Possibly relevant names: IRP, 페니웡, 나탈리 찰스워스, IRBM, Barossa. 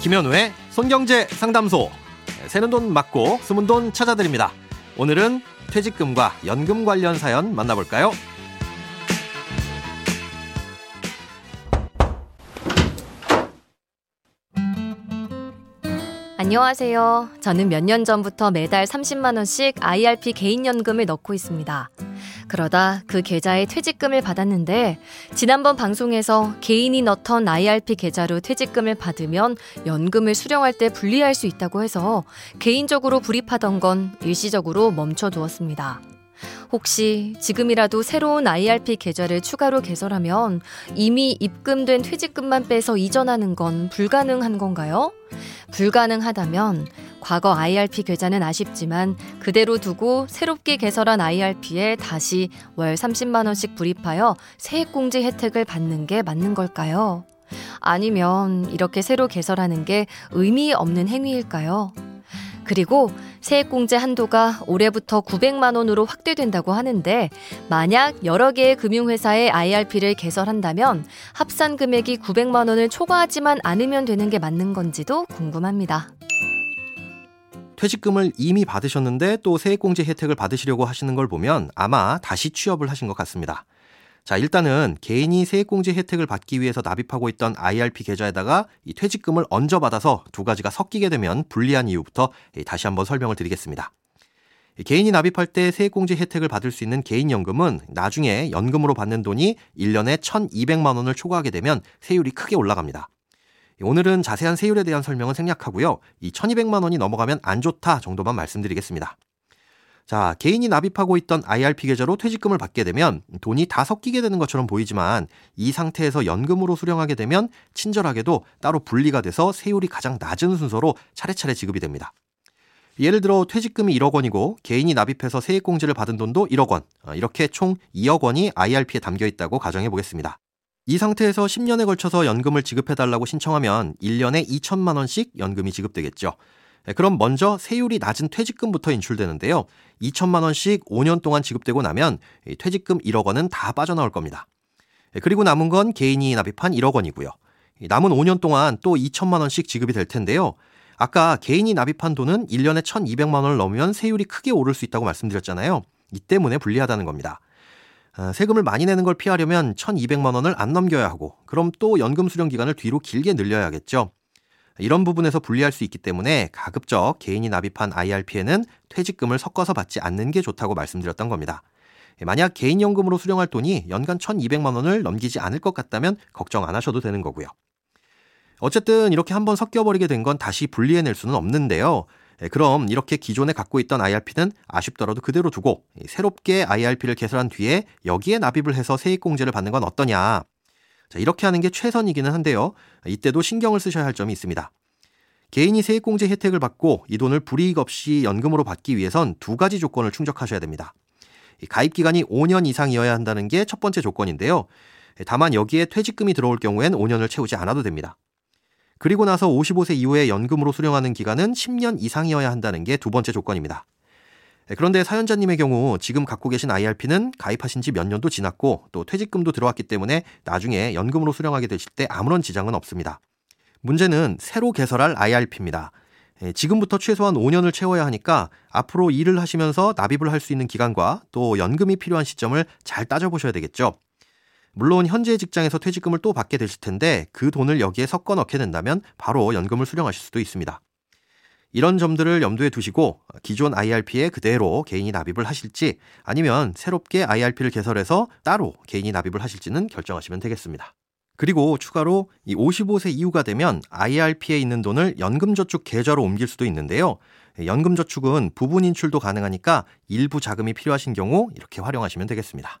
김현우의 손경제 상담소. 새는 돈 막고 숨은 돈 찾아드립니다. 오늘은 퇴직금과 연금 관련 사연 만나볼까요? 안녕하세요. 저는 몇 년 전부터 매달 30만 원씩 IRP 개인연금을 넣고 있습니다. 그러다 그 계좌에 퇴직금을 받았는데 지난번 방송에서 개인이 넣던 IRP 계좌로 퇴직금을 받으면 연금을 수령할 때 불리할 수 있다고 해서 개인적으로 불입하던 건 일시적으로 멈춰두었습니다. 혹시 지금이라도 새로운 IRP 계좌를 추가로 개설하면 이미 입금된 퇴직금만 빼서 이전하는 건 불가능한 건가요? 불가능하다면 과거 IRP 계좌는 아쉽지만 그대로 두고 새롭게 개설한 IRP에 다시 월 30만 원씩 불입하여 세액공제 혜택을 받는 게 맞는 걸까요? 아니면 이렇게 새로 개설하는 게 의미 없는 행위일까요? 그리고 세액공제 한도가 올해부터 900만 원으로 확대된다고 하는데 만약 여러 개의 금융회사에 IRP를 개설한다면 합산 금액이 900만 원을 초과하지만 않으면 되는 게 맞는 건지도 궁금합니다. 퇴직금을 이미 받으셨는데 또 세액공제 혜택을 받으시려고 하시는 걸 보면 아마 다시 취업을 하신 것 같습니다. 자, 일단은 개인이 세액공제 혜택을 받기 위해서 납입하고 있던 IRP 계좌에다가 이 퇴직금을 얹어 받아서 두 가지가 섞이게 되면 불리한 이유부터 다시 한번 설명을 드리겠습니다. 개인이 납입할 때 세액공제 혜택을 받을 수 있는 개인연금은 나중에 연금으로 받는 돈이 1년에 1,200만 원을 초과하게 되면 세율이 크게 올라갑니다. 오늘은 자세한 세율에 대한 설명은 생략하고요. 이 1,200만 원이 넘어가면 안 좋다 정도만 말씀드리겠습니다. 자, 개인이 납입하고 있던 IRP 계좌로 퇴직금을 받게 되면 돈이 다 섞이게 되는 것처럼 보이지만 이 상태에서 연금으로 수령하게 되면 친절하게도 따로 분리가 돼서 세율이 가장 낮은 순서로 차례차례 지급이 됩니다. 예를 들어 퇴직금이 1억 원이고 개인이 납입해서 세액공제를 받은 돈도 1억 원, 이렇게 총 2억 원이 IRP에 담겨 있다고 가정해 보겠습니다. 이 상태에서 10년에 걸쳐서 연금을 지급해달라고 신청하면 1년에 2천만 원씩 연금이 지급되겠죠. 그럼 먼저 세율이 낮은 퇴직금부터 인출되는데요. 2천만 원씩 5년 동안 지급되고 나면 퇴직금 1억 원은 다 빠져나올 겁니다. 그리고 남은 건 개인이 납입한 1억 원이고요. 남은 5년 동안 또 2천만 원씩 지급이 될 텐데요. 아까 개인이 납입한 돈은 1년에 1,200만 원을 넘으면 세율이 크게 오를 수 있다고 말씀드렸잖아요. 이 때문에 불리하다는 겁니다. 세금을 많이 내는 걸 피하려면 1,200만 원을 안 넘겨야 하고 그럼 또 연금 수령 기간을 뒤로 길게 늘려야겠죠. 이런 부분에서 불리할 수 있기 때문에 가급적 개인이 납입한 IRP에는 퇴직금을 섞어서 받지 않는 게 좋다고 말씀드렸던 겁니다. 만약 개인연금으로 수령할 돈이 연간 1,200만 원을 넘기지 않을 것 같다면 걱정 안 하셔도 되는 거고요. 어쨌든 이렇게 한번 섞여버리게 된 건 다시 분리해낼 수는 없는데요. 그럼 이렇게 기존에 갖고 있던 IRP는 아쉽더라도 그대로 두고 새롭게 IRP를 개설한 뒤에 여기에 납입을 해서 세액공제를 받는 건 어떠냐. 자, 이렇게 하는 게 최선이기는 한데요. 이때도 신경을 쓰셔야 할 점이 있습니다. 개인이 세액공제 혜택을 받고 이 돈을 불이익 없이 연금으로 받기 위해선 두 가지 조건을 충족하셔야 됩니다. 가입기간이 5년 이상이어야 한다는 게 첫 번째 조건인데요. 다만 여기에 퇴직금이 들어올 경우엔 5년을 채우지 않아도 됩니다. 그리고 나서 55세 이후에 연금으로 수령하는 기간은 10년 이상이어야 한다는 게 두 번째 조건입니다. 그런데 사연자님의 경우 지금 갖고 계신 IRP는 가입하신 지 몇 년도 지났고 또 퇴직금도 들어왔기 때문에 나중에 연금으로 수령하게 되실 때 아무런 지장은 없습니다. 문제는 새로 개설할 IRP입니다. 지금부터 최소한 5년을 채워야 하니까 앞으로 일을 하시면서 납입을 할 수 있는 기간과 또 연금이 필요한 시점을 잘 따져보셔야 되겠죠. 물론 현재 직장에서 퇴직금을 또 받게 되실 텐데 그 돈을 여기에 섞어 넣게 된다면 바로 연금을 수령하실 수도 있습니다. 이런 점들을 염두에 두시고 기존 IRP에 그대로 개인이 납입을 하실지 아니면 새롭게 IRP를 개설해서 따로 개인이 납입을 하실지는 결정하시면 되겠습니다. 그리고 추가로 이 55세 이후가 되면 IRP에 있는 돈을 연금저축 계좌로 옮길 수도 있는데요. 연금저축은 부분 인출도 가능하니까 일부 자금이 필요하신 경우 이렇게 활용하시면 되겠습니다.